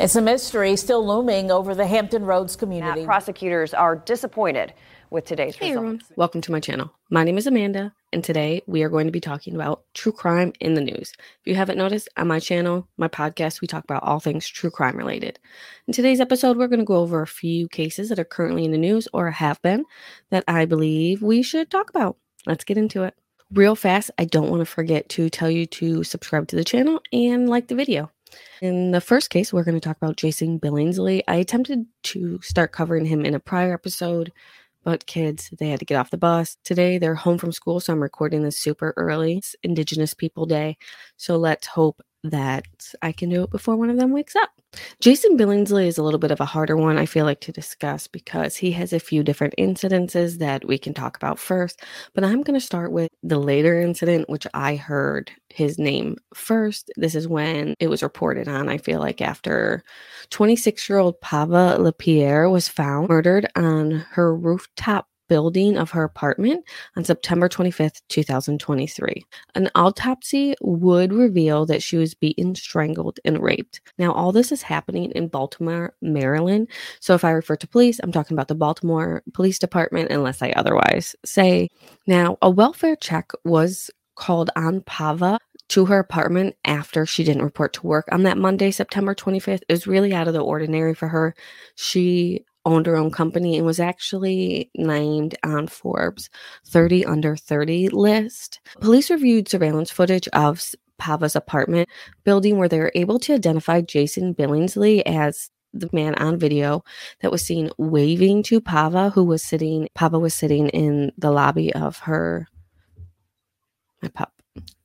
It's a mystery still looming over the Hampton Roads community. Now, prosecutors are disappointed with today's results. Everyone. Welcome to my channel. My name is Amanda, and today we are going to be talking about true crime in the news. If you haven't noticed, on my channel, my podcast, we talk about all things true crime related. In today's episode, we're going to go over a few cases that are currently in the news or have been that I believe we should talk about. Let's get into it. Real fast, I don't want to forget to tell you to subscribe to the channel and like the video. In the first case, we're going to talk about Jason Billingsley. I attempted to start covering him in a prior episode, but kids, they had to get off the bus. Today, they're home from school, so I'm recording this super early. It's Indigenous People Day, so let's hope that I can do it before one of them wakes up. Jason Billingsley is a little bit of a harder one, I feel like, to discuss because he has a few different incidences that we can talk about first, but I'm going to start with the later incident, which I heard his name first. This is when it was reported on, I feel like, after 26-year-old Pava LaPere was found murdered on her rooftop building of her apartment on September 25th, 2023. An autopsy would reveal that she was beaten, strangled, and raped. Now, all this is happening in Baltimore, Maryland. So if I refer to police, I'm talking about the Baltimore Police Department, unless I otherwise say. Now, a welfare check was called on Pava to her apartment after she didn't report to work on that Monday, September 25th. It was really out of the ordinary for her. She owned her own company and was actually named on Forbes' 30 under 30 list. Police reviewed surveillance footage of Pava's apartment building where they were able to identify Jason Billingsley as the man on video that was seen waving to Pava, who was sitting, in the lobby of her,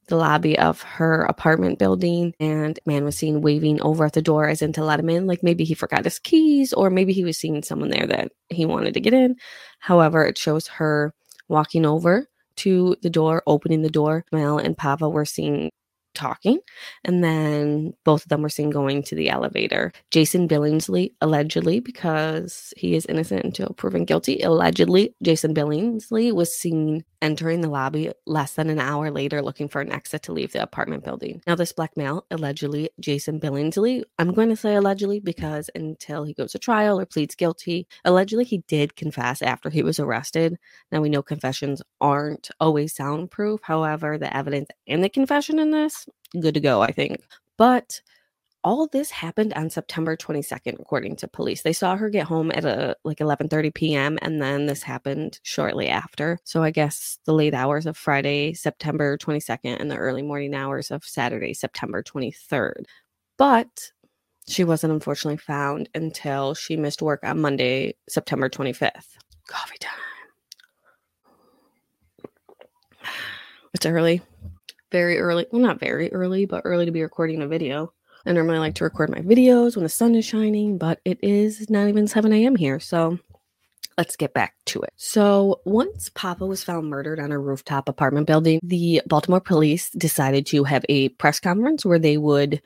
the lobby of her apartment building, and man was seen waving over at the door as in to let him in. Like maybe he forgot his keys or maybe he was seeing someone there that he wanted to get in. However, it shows her walking over to the door, opening the door. Mel and Pava were seen talking, and then both of them were seen going to the elevator. Jason Billingsley, allegedly, because he is innocent until proven guilty, allegedly, Jason Billingsley was seen entering the lobby less than an hour later looking for an exit to leave the apartment building. Now, this black male, allegedly, Jason Billingsley, I'm going to say allegedly because until he goes to trial or pleads guilty, allegedly he did confess after he was arrested. Now, we know confessions aren't always soundproof. However, the evidence and the confession in this, good to go, I think. But all this happened on September 22nd, according to police. They saw her get home at 11:30 p.m. and then this happened shortly after. So I guess the late hours of Friday, September 22nd and the early morning hours of Saturday, September 23rd. But she wasn't unfortunately found until she missed work on Monday, September 25th. Coffee time. It's early. Very early. Well, not very early, but early to be recording a video. I normally like to record my videos when the sun is shining, but it is not even 7 a.m. here. So let's get back to it. So once Pava was found murdered on a rooftop apartment building, the Baltimore police decided to have a press conference where they would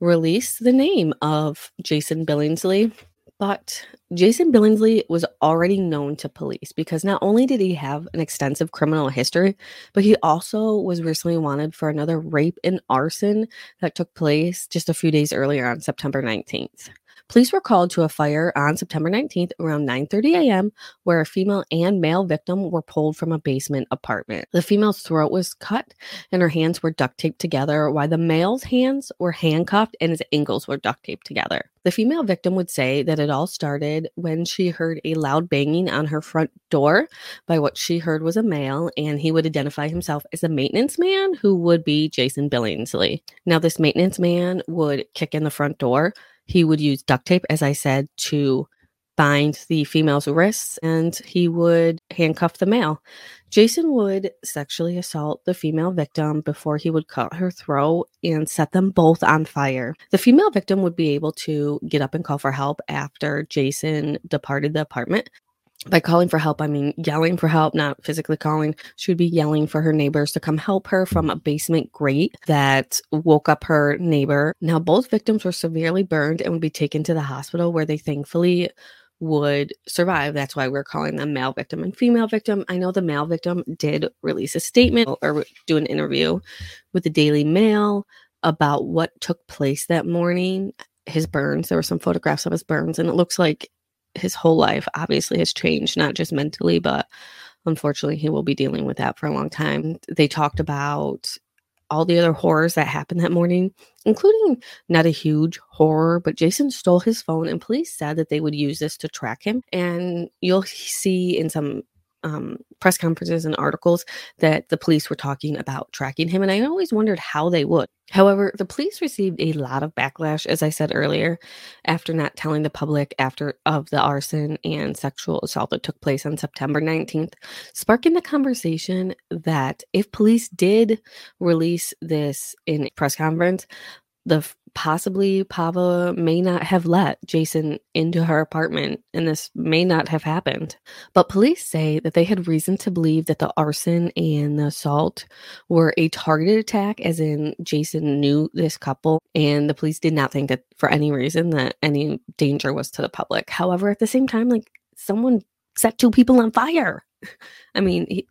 release the name of Jason Billingsley. But Jason Billingsley was already known to police because not only did he have an extensive criminal history, but he also was recently wanted for another rape and arson that took place just a few days earlier on September 19th. Police were called to a fire on September 19th around 9:30 a.m. where a female and male victim were pulled from a basement apartment. The female's throat was cut and her hands were duct taped together while the male's hands were handcuffed and his ankles were duct taped together. The female victim would say that it all started when she heard a loud banging on her front door by what she heard was a male, and he would identify himself as a maintenance man who would be Jason Billingsley. Now, this maintenance man would kick in the front door. He would use duct tape, as I said, to bind the female's wrists, and he would handcuff the male. Jason would sexually assault the female victim before he would cut her throat and set them both on fire. The female victim would be able to get up and call for help after Jason departed the apartment. By calling for help, I mean yelling for help, not physically calling. She would be yelling for her neighbors to come help her from a basement grate that woke up her neighbor. Now, both victims were severely burned and would be taken to the hospital where they thankfully would survive. That's why we're calling them male victim and female victim. I know the male victim did release a statement or do an interview with the Daily Mail about what took place that morning. his burns. There were some photographs of his burns, and it looks like his whole life obviously has changed, not just mentally, but unfortunately he will be dealing with that for a long time. They talked about all the other horrors that happened that morning, including not a huge horror, but Jason stole his phone, and police said that they would use this to track him. And you'll see in some press conferences and articles that the police were talking about tracking him. And I always wondered how they would. However, the police received a lot of backlash, as I said earlier, after not telling the public of the arson and sexual assault that took place on September 19th, sparking the conversation that if police did release this in a press conference, possibly Pava may not have let Jason into her apartment, and this may not have happened. But police say that they had reason to believe that the arson and the assault were a targeted attack, as in Jason knew this couple, and the police did not think that for any reason that any danger was to the public. However, at the same time, like, someone set two people on fire. I mean,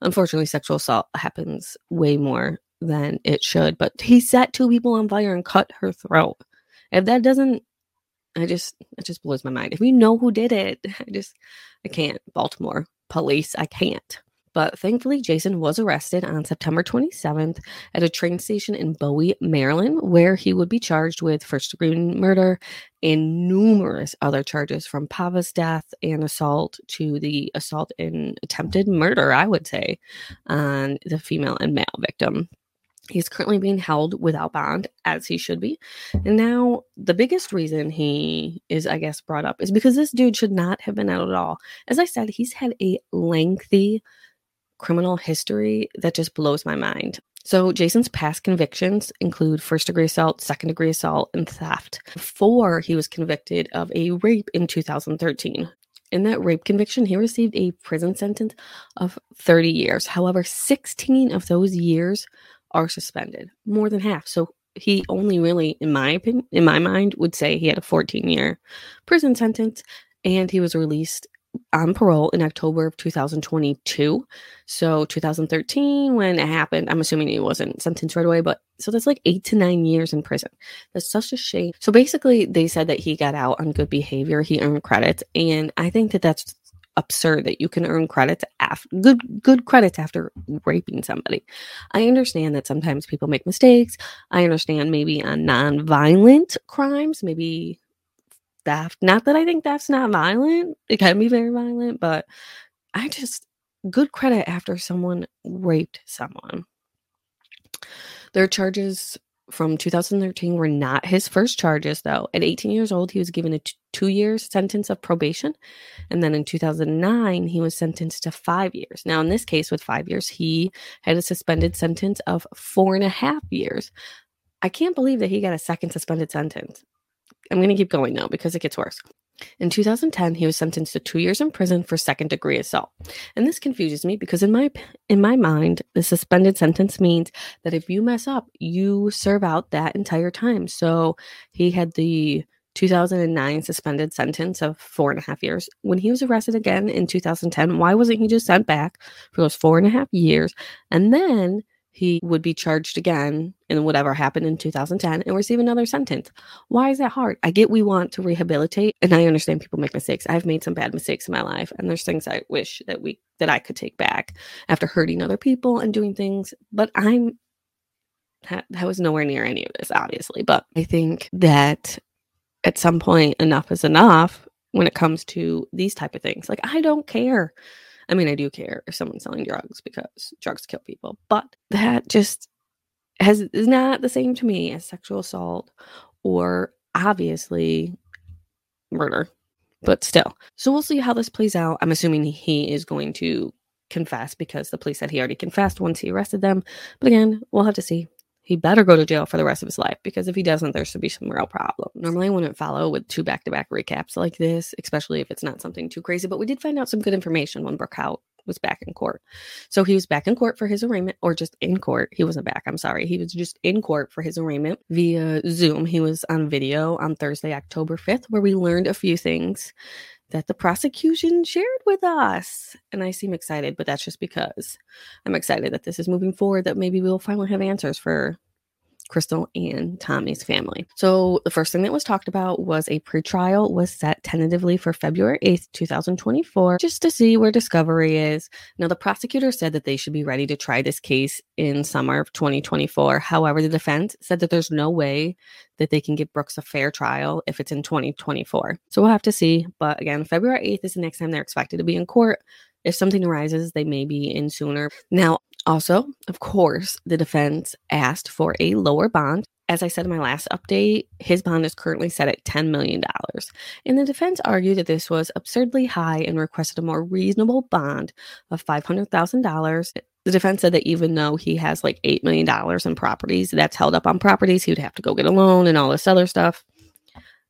unfortunately, sexual assault happens way more than it should, but he set two people on fire and cut her throat. If that doesn't, it just blows my mind. If you know who did it, I can't. Baltimore police, I can't. But thankfully, Jason was arrested on September 27th at a train station in Bowie, Maryland, where he would be charged with first-degree murder and numerous other charges, from Pava's death and assault to the assault and attempted murder, I would say, on the female and male victim. He's currently being held without bond, as he should be. And now the biggest reason he is, I guess, brought up is because this dude should not have been out at all. As I said, he's had a lengthy criminal history that just blows my mind. So Jason's past convictions include first-degree assault, second-degree assault, and theft. Before, he was convicted of a rape in 2013. In that rape conviction, he received a prison sentence of 30 years. However, 16 of those years are suspended, more than half. So he only really, in my opinion, in my mind, would say he had a 14-year prison sentence, and he was released on parole in October of 2022. So 2013, when it happened, I'm assuming he wasn't sentenced right away, but so that's like 8 to 9 years in prison. That's such a shame. So basically, they said that he got out on good behavior. He earned credits. And I think that that's absurd, that you can earn credits after good credits after raping somebody. I understand that sometimes people make mistakes. I understand maybe on non-violent crimes, maybe theft. Not that I think that's not violent. It can be very violent, but good credit after someone raped someone. Their charges from 2013 were not his first charges, though. At 18 years old, he was given a 2-year sentence of probation. And then in 2009, he was sentenced to 5 years. Now, in this case, with 5 years, he had a suspended sentence of 4.5 years. I can't believe that he got a second suspended sentence. I'm going to keep going, though, because it gets worse. In 2010, he was sentenced to 2 years in prison for second-degree assault. And this confuses me because in my mind, the suspended sentence means that if you mess up, you serve out that entire time. So he had the 2009 suspended sentence of 4.5 years. When he was arrested again in 2010, why wasn't he just sent back for those 4.5 years? And then he would be charged again in whatever happened in 2010 and receive another sentence. Why is that hard? I get we want to rehabilitate, and I understand people make mistakes. I've made some bad mistakes in my life, and there's things I wish that I could take back after hurting other people and doing things. But I was nowhere near any of this, obviously. But I think that at some point, enough is enough when it comes to these type of things. Like, I don't care. I mean, I do care if someone's selling drugs, because drugs kill people, but that just is not the same to me as sexual assault or obviously murder, but still. So we'll see how this plays out. I'm assuming he is going to confess, because the police said he already confessed once he arrested them. But again, we'll have to see. He better go to jail for the rest of his life, because if he doesn't, there should be some real problem. Normally I wouldn't follow with two back-to-back recaps like this, especially if it's not something too crazy, but we did find out some good information when Brooks Houck was back in court. So he was back in court for his arraignment, or just in court. He wasn't back, I'm sorry. He was just in court for his arraignment via Zoom. He was on video on Thursday, October 5th, where we learned a few things that the prosecution shared with us. And I seem excited, but that's just because I'm excited that this is moving forward, that maybe we'll finally have answers for Crystal and Tommy's family. So the first thing that was talked about was a pretrial was set tentatively for February 8th, 2024, just to see where discovery is. Now, the prosecutor said that they should be ready to try this case in summer of 2024. However, the defense said that there's no way that they can give Brooks a fair trial if it's in 2024. So we'll have to see. But again, February 8th is the next time they're expected to be in court. If something arises, they may be in sooner. Now, also, of course, the defense asked for a lower bond. As I said in my last update, his bond is currently set at $10 million. And the defense argued that this was absurdly high and requested a more reasonable bond of $500,000. The defense said that even though he has like $8 million in properties that's held up on properties, he would have to go get a loan and all this other stuff.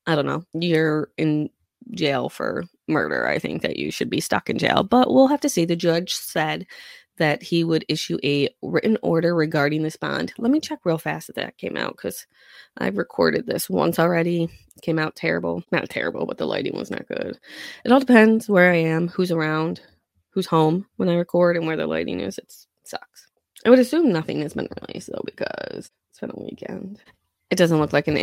I don't know. You're in jail for murder. I think that you should be stuck in jail, but we'll have to see. The judge said that he would issue a written order regarding this bond. Let me check real fast if that came out, because I've recorded this once already. It came out terrible. Not terrible, but the lighting was not good. It all depends where I am, who's around, who's home when I record, and where the lighting is. It sucks. I would assume nothing has been released, though, because it's been a weekend. It doesn't look like an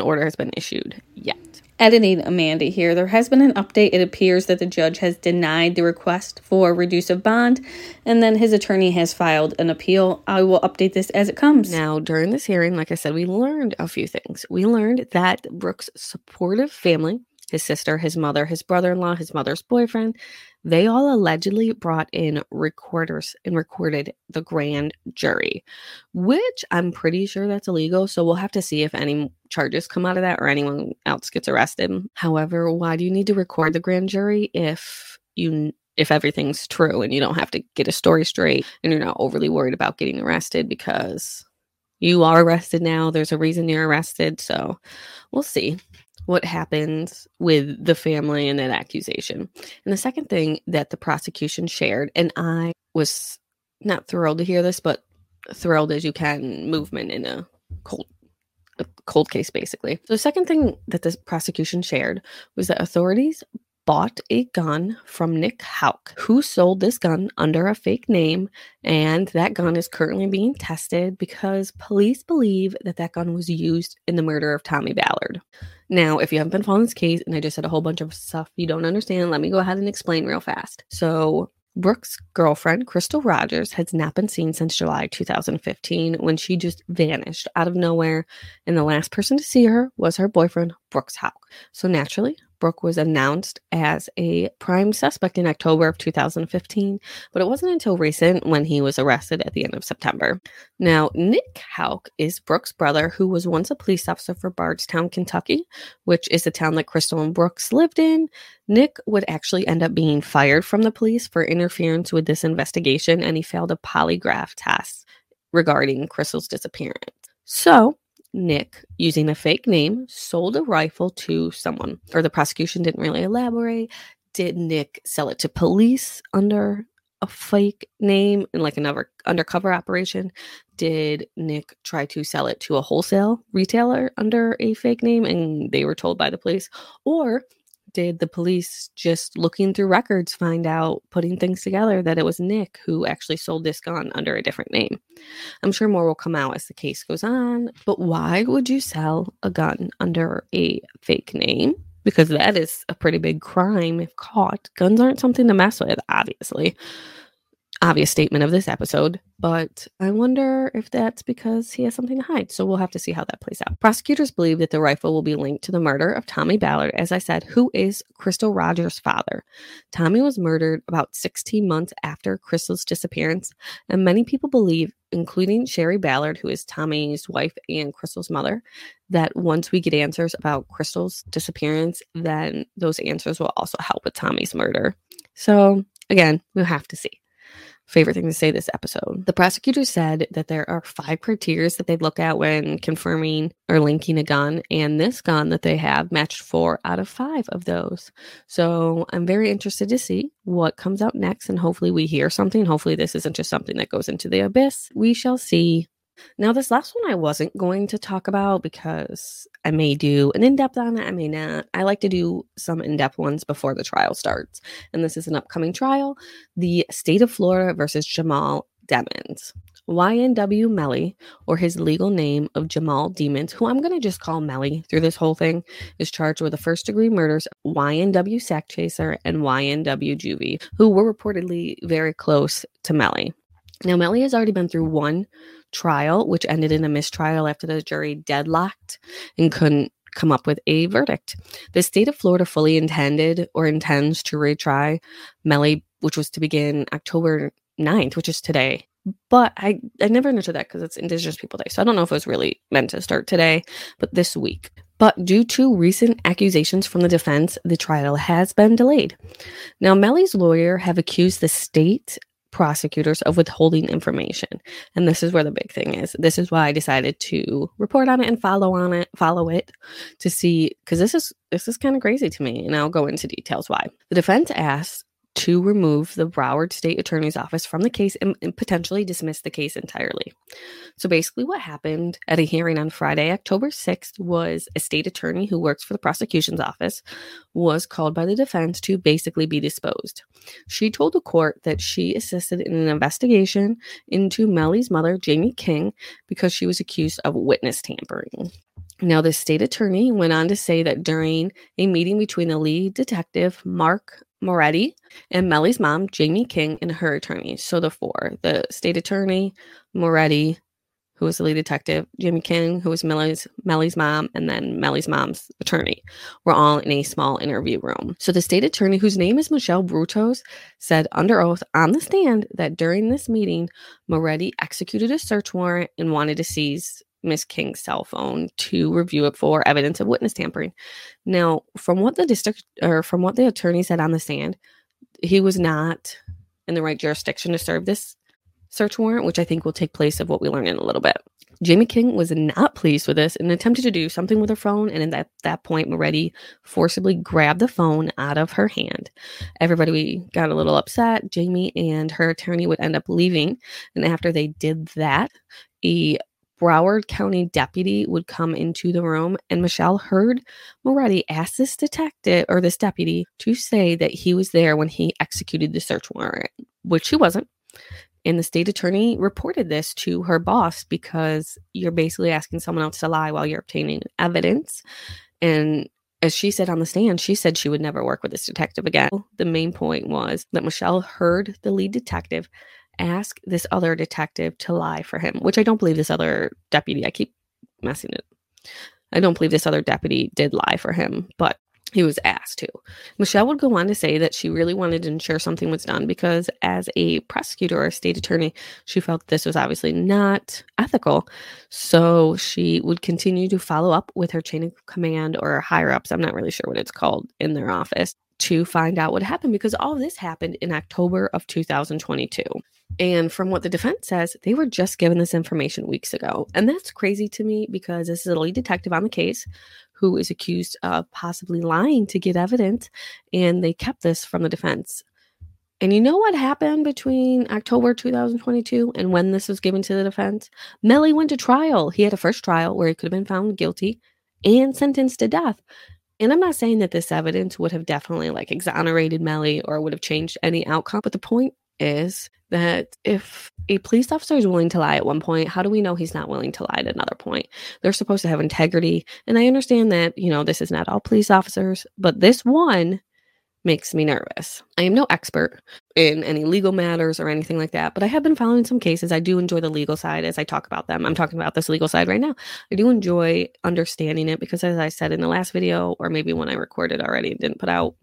order has been issued yet. Editing Amanda here. There has been an update. It appears that the judge has denied the request for reduce of bond, and then his attorney has filed an appeal. I will update this as it comes. Now, during this hearing, like I said, we learned a few things. We learned that Brooks' supportive family, his sister, his mother, his brother-in-law, his mother's boyfriend, they all allegedly brought in recorders and recorded the grand jury, which I'm pretty sure that's illegal. So we'll have to see if any charges come out of that or anyone else gets arrested. However, why do you need to record the grand jury if everything's true and you don't have to get a story straight and you're not overly worried about getting arrested because you are arrested now? There's a reason you're arrested. So we'll see what happens with the family and that accusation. And the second thing that the prosecution shared, and I was not thrilled to hear this, but thrilled as you can movement in a cold case, basically. So the second thing that the prosecution shared was that authorities bought a gun from Nick Houck, who sold this gun under a fake name, and that gun is currently being tested because police believe that gun was used in the murder of Tommy Ballard. Now, if you haven't been following this case, and I just said a whole bunch of stuff you don't understand, let me go ahead and explain real fast. So Brooks' girlfriend, Crystal Rogers, has not been seen since July 2015, when she just vanished out of nowhere, and the last person to see her was her boyfriend, Brooks Houck. So naturally, Brooks was announced as a prime suspect in October of 2015, but it wasn't until recent when he was arrested at the end of September. Now, Nick Houck is Brooks' brother, who was once a police officer for Bardstown, Kentucky, which is the town that Crystal and Brooks lived in. Nick would actually end up being fired from the police for interference with this investigation, and he failed a polygraph test regarding Crystal's disappearance. So Nick, using a fake name, sold a rifle to someone, or the prosecution didn't really elaborate. Did Nick sell it to police under a fake name in like another undercover operation? Did Nick try to sell it to a wholesale retailer under a fake name and they were told by the police? Or did the police, just looking through records, find out, putting things together, that it was Nick who actually sold this gun under a different name? I'm sure more will come out as the case goes on, but why would you sell a gun under a fake name? Because that is a pretty big crime if caught. Guns aren't something to mess with, obviously. Obvious statement of this episode, but I wonder if that's because he has something to hide. So we'll have to see how that plays out. Prosecutors believe that the rifle will be linked to the murder of Tommy Ballard, as I said, who is Crystal Rogers' father. Tommy was murdered about 16 months after Crystal's disappearance, and many people believe, including Sherry Ballard, who is Tommy's wife and Crystal's mother, that once we get answers about Crystal's disappearance, then those answers will also help with Tommy's murder. So again, we'll have to see. Favorite thing to say this episode. The prosecutor said that there are 5 criteria that they look at when confirming or linking a gun, and this gun that they have matched 4 out of 5 of those. So I'm very interested to see what comes out next, and hopefully we hear something. Hopefully this isn't just something that goes into the abyss. We shall see. Now, this last one I wasn't going to talk about because I may do an in-depth on it. I may not. I like to do some in-depth ones before the trial starts. And this is an upcoming trial, the state of Florida versus Jamal Demons. YNW Melly, or his legal name of Jamal Demons, who I'm going to just call Melly through this whole thing, is charged with the first-degree murders of YNW Sack Chaser and YNW Juvie, who were reportedly very close to Melly. Now, Melly has already been through one trial, which ended in a mistrial after the jury deadlocked and couldn't come up with a verdict. The state of Florida fully intended or intends to retry Melly, which was to begin October 9th, which is today. But I never understood that because it's Indigenous People Day. So I don't know if it was really meant to start today, but this week. But due to recent accusations from the defense, the trial has been delayed. Now, Melly's lawyer have accused the state prosecutors of withholding information. And this is where the big thing is. This is why I decided to report on it and follow it to see, because this is kind of crazy to me. And I'll go into details why. The defense asked to remove the Broward State Attorney's Office from the case and potentially dismiss the case entirely. So basically what happened at a hearing on Friday, October 6th, was a state attorney who works for the prosecution's office was called by the defense to basically be disposed. She told the court that she assisted in an investigation into Melly's mother, Jamie King, because she was accused of witness tampering. Now, the state attorney went on to say that during a meeting between the lead detective, Mark Moretti, and Melly's mom, Jamie King, and her attorney. So the four, the state attorney, Moretti, who was the lead detective, Jamie King, who was Melly's mom, and then Melly's mom's attorney, were all in a small interview room. So the state attorney, whose name is Michelle Brutos, said under oath on the stand that during this meeting, Moretti executed a search warrant and wanted to seize Miss King's cell phone to review it for evidence of witness tampering. Now, from what the attorney said on the stand, he was not in the right jurisdiction to serve this search warrant, which I think will take place of what we learn in a little bit. Jamie King was not pleased with this and attempted to do something with her phone. And at that point, Moretti forcibly grabbed the phone out of her hand. Everybody got a little upset. Jamie and her attorney would end up leaving. And after they did that, a Broward County deputy would come into the room, and Michelle heard Moretti ask this detective or this deputy to say that he was there when he executed the search warrant, which he wasn't. And the state attorney reported this to her boss because you're basically asking someone else to lie while you're obtaining evidence. And as she said on the stand, she said she would never work with this detective again. The main point was that Michelle heard the lead detective ask this other detective to lie for him, which I don't believe this other deputy, I don't believe this other deputy did lie for him, but he was asked to. Michelle would go on to say that she really wanted to ensure something was done because as a prosecutor or a state attorney, she felt this was obviously not ethical. So she would continue to follow up with her chain of command or higher ups, I'm not really sure what it's called in their office, to find out what happened, because all of this happened in October of 2022. And from what the defense says, they were just given this information weeks ago. And that's crazy to me because this is a lead detective on the case who is accused of possibly lying to get evidence. And they kept this from the defense. And you know what happened between October 2022 and when this was given to the defense? Melly went to trial. He had a first trial where he could have been found guilty and sentenced to death. And I'm not saying that this evidence would have definitely exonerated Melly or would have changed any outcome. But the point is that if a police officer is willing to lie at one point, how do we know he's not willing to lie at another point? They're supposed to have integrity. And I understand that, this is not all police officers, but this one makes me nervous. I am no expert in any legal matters or anything like that, but I have been following some cases. I do enjoy the legal side as I talk about them. I'm talking about this legal side right now. I do enjoy understanding it because, as I said in the last video, or maybe when I recorded already and didn't put out,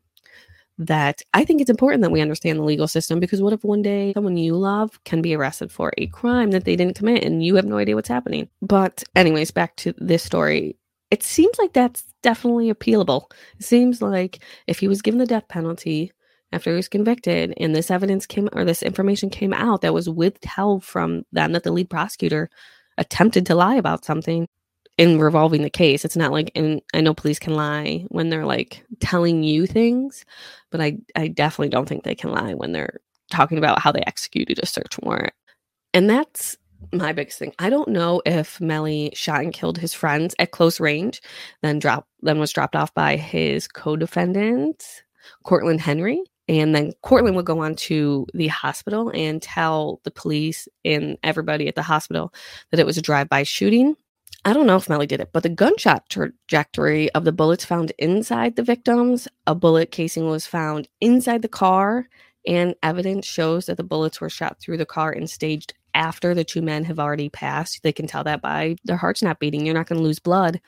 that I think it's important that we understand the legal system, because what if one day someone you love can be arrested for a crime that they didn't commit and you have no idea what's happening? But anyways, back to this story. It seems like that's definitely appealable. It seems like if he was given the death penalty after he was convicted and this evidence came or this information came out that was withheld from them, that the lead prosecutor attempted to lie about something in revolving the case. It's not like, and I know police can lie when they're telling you things, but I definitely don't think they can lie when they're talking about how they executed a search warrant. And that's my biggest thing. I don't know if Melly shot and killed his friends at close range, then was dropped off by his co-defendant, Cortland Henry, And then Cortland would go on to the hospital and tell the police and everybody at the hospital that it was a drive-by shooting. I don't know if Melly did it, but the gunshot trajectory of the bullets found inside the victims, a bullet casing was found inside the car, and evidence shows that the bullets were shot through the car and staged after the two men have already passed. They can tell that by their heart's not beating. You're not going to lose blood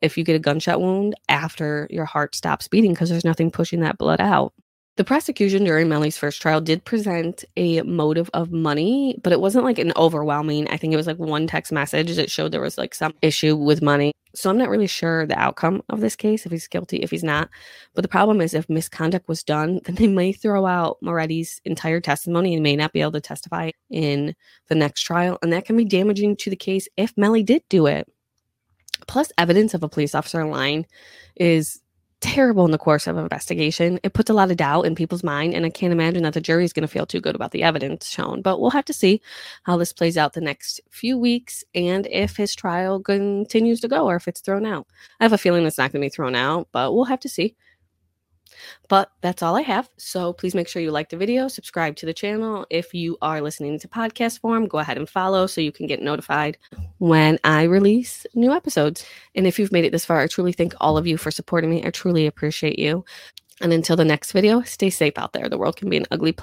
if you get a gunshot wound after your heart stops beating because there's nothing pushing that blood out. The prosecution during Melly's first trial did present a motive of money, but it wasn't like an overwhelming. I think it was like one text message that showed there was like some issue with money. So I'm not really sure the outcome of this case, if he's guilty, if he's not. But the problem is if misconduct was done, then they may throw out Moretti's entire testimony and may not be able to testify in the next trial. And that can be damaging to the case if Melly did do it. Plus, evidence of a police officer lying is terrible in the course of an investigation. It puts a lot of doubt in people's mind, and I can't imagine that the jury is going to feel too good about the evidence shown. But we'll have to see how this plays out the next few weeks and if his trial continues to go or if it's thrown out. I have a feeling it's not going to be thrown out, but we'll have to see. But that's all I have. So please make sure you like the video, subscribe to the channel. If you are listening to podcast form, go ahead and follow so you can get notified when I release new episodes. And if you've made it this far, I truly thank all of you for supporting me. I truly appreciate you. And until the next video, stay safe out there. The world can be an ugly place.